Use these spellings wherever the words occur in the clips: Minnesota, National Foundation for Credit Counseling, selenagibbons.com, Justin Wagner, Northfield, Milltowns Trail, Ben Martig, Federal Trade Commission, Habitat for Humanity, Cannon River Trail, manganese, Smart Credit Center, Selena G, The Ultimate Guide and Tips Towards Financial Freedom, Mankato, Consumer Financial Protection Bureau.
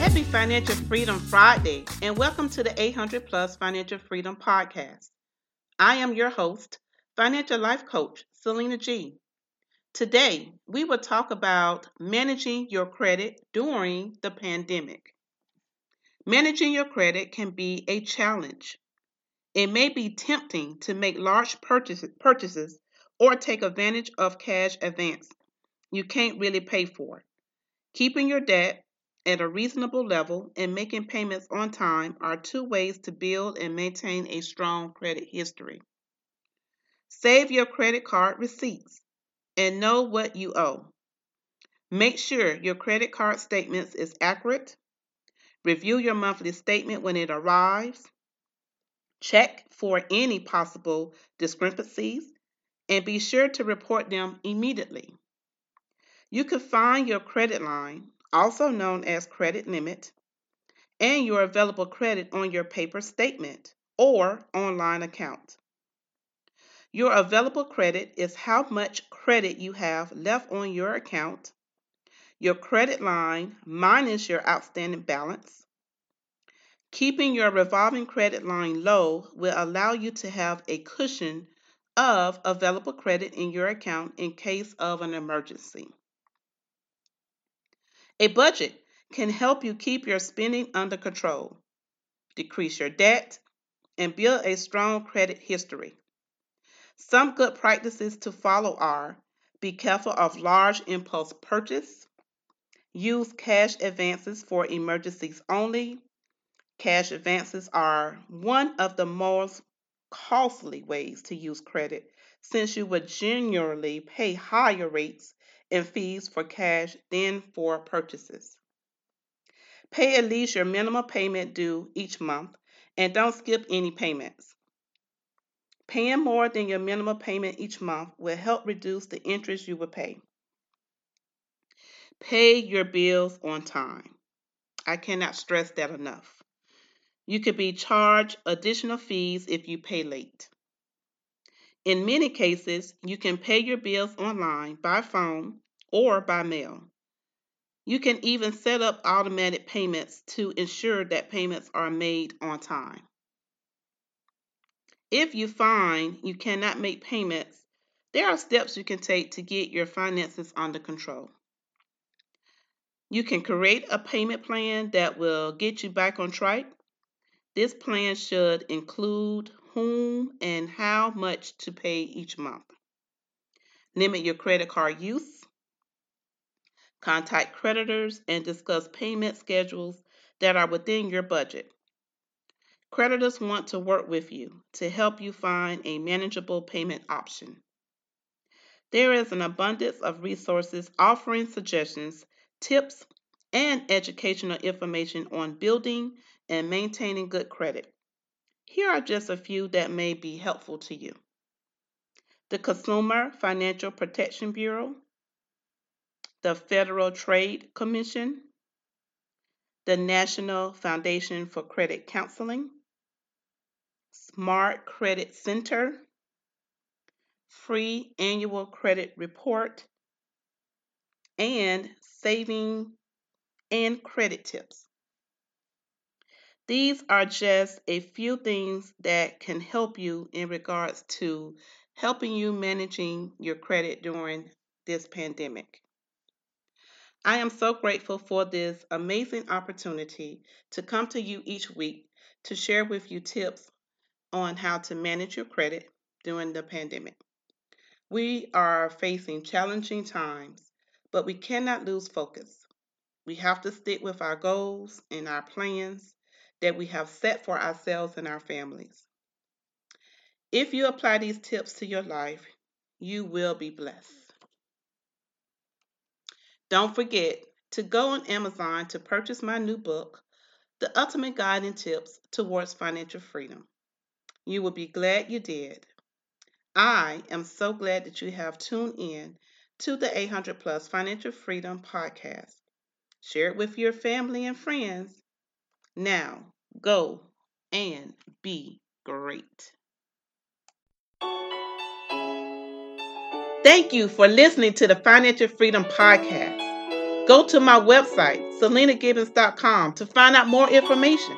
Happy Financial Freedom Friday, and welcome to the 800 Plus Financial Freedom Podcast. I am your host, financial life coach, Selena G. Today, we will talk about managing your credit during the pandemic. Managing your credit can be a challenge. It may be tempting to make large purchases or take advantage of cash advance you can't really pay for. Keeping your debt at a reasonable level and making payments on time are two ways to build and maintain a strong credit history. Save your credit card receipts and know what you owe. Make sure your credit card statements is accurate. Review your monthly statement when it arrives. Check for any possible discrepancies and be sure to report them immediately. You can find your credit line, also known as credit limit, and your available credit on your paper statement or online account. Your available credit is how much credit you have left on your account, your credit line minus your outstanding balance. Keeping your revolving credit line low will allow you to have a cushion of available credit in your account in case of an emergency. A budget can help you keep your spending under control, decrease your debt, and build a strong credit history. Some good practices to follow are: be careful of large impulse purchase, use cash advances for emergencies only. Cash advances are one of the most costly ways to use credit, since you would generally pay higher rates and fees for cash than for purchases. Pay at least your minimum payment due each month and don't skip any payments. Paying more than your minimum payment each month will help reduce the interest you will pay. Pay your bills on time. I cannot stress that enough. You could be charged additional fees if you pay late. In many cases, you can pay your bills online, by phone, or by mail. You can even set up automatic payments to ensure that payments are made on time. If you find you cannot make payments, there are steps you can take to get your finances under control. You can create a payment plan that will get you back on track. This plan should include whom and how much to pay each month. Limit your credit card use. Contact creditors and discuss payment schedules that are within your budget. Creditors want to work with you to help you find a manageable payment option. There is an abundance of resources offering suggestions, tips, and educational information on building and maintaining good credit. Here are just a few that may be helpful to you: the Consumer Financial Protection Bureau, the Federal Trade Commission, the National Foundation for Credit Counseling, Smart Credit Center, free annual credit report, and saving and credit tips. These are just a few things that can help you in regards to helping you managing your credit during this pandemic. I am so grateful for this amazing opportunity to come to you each week to share with you tips on how to manage your credit during the pandemic. We are facing challenging times, but we cannot lose focus. We have to stick with our goals and our plans that we have set for ourselves and our families. If you apply these tips to your life, you will be blessed. Don't forget to go on Amazon to purchase my new book, The Ultimate Guide and Tips Towards Financial Freedom. You will be glad you did. I am so glad that you have tuned in to the 800 Plus Financial Freedom Podcast. Share it with your family and friends. Now, go and be great. Thank you for listening to the Financial Freedom Podcast. Go to my website, selenagibbons.com, to find out more information.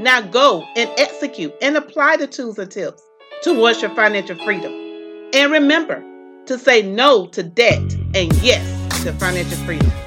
Now go and execute and apply the tools and tips towards your financial freedom. And remember to say no to debt and yes to financial freedom.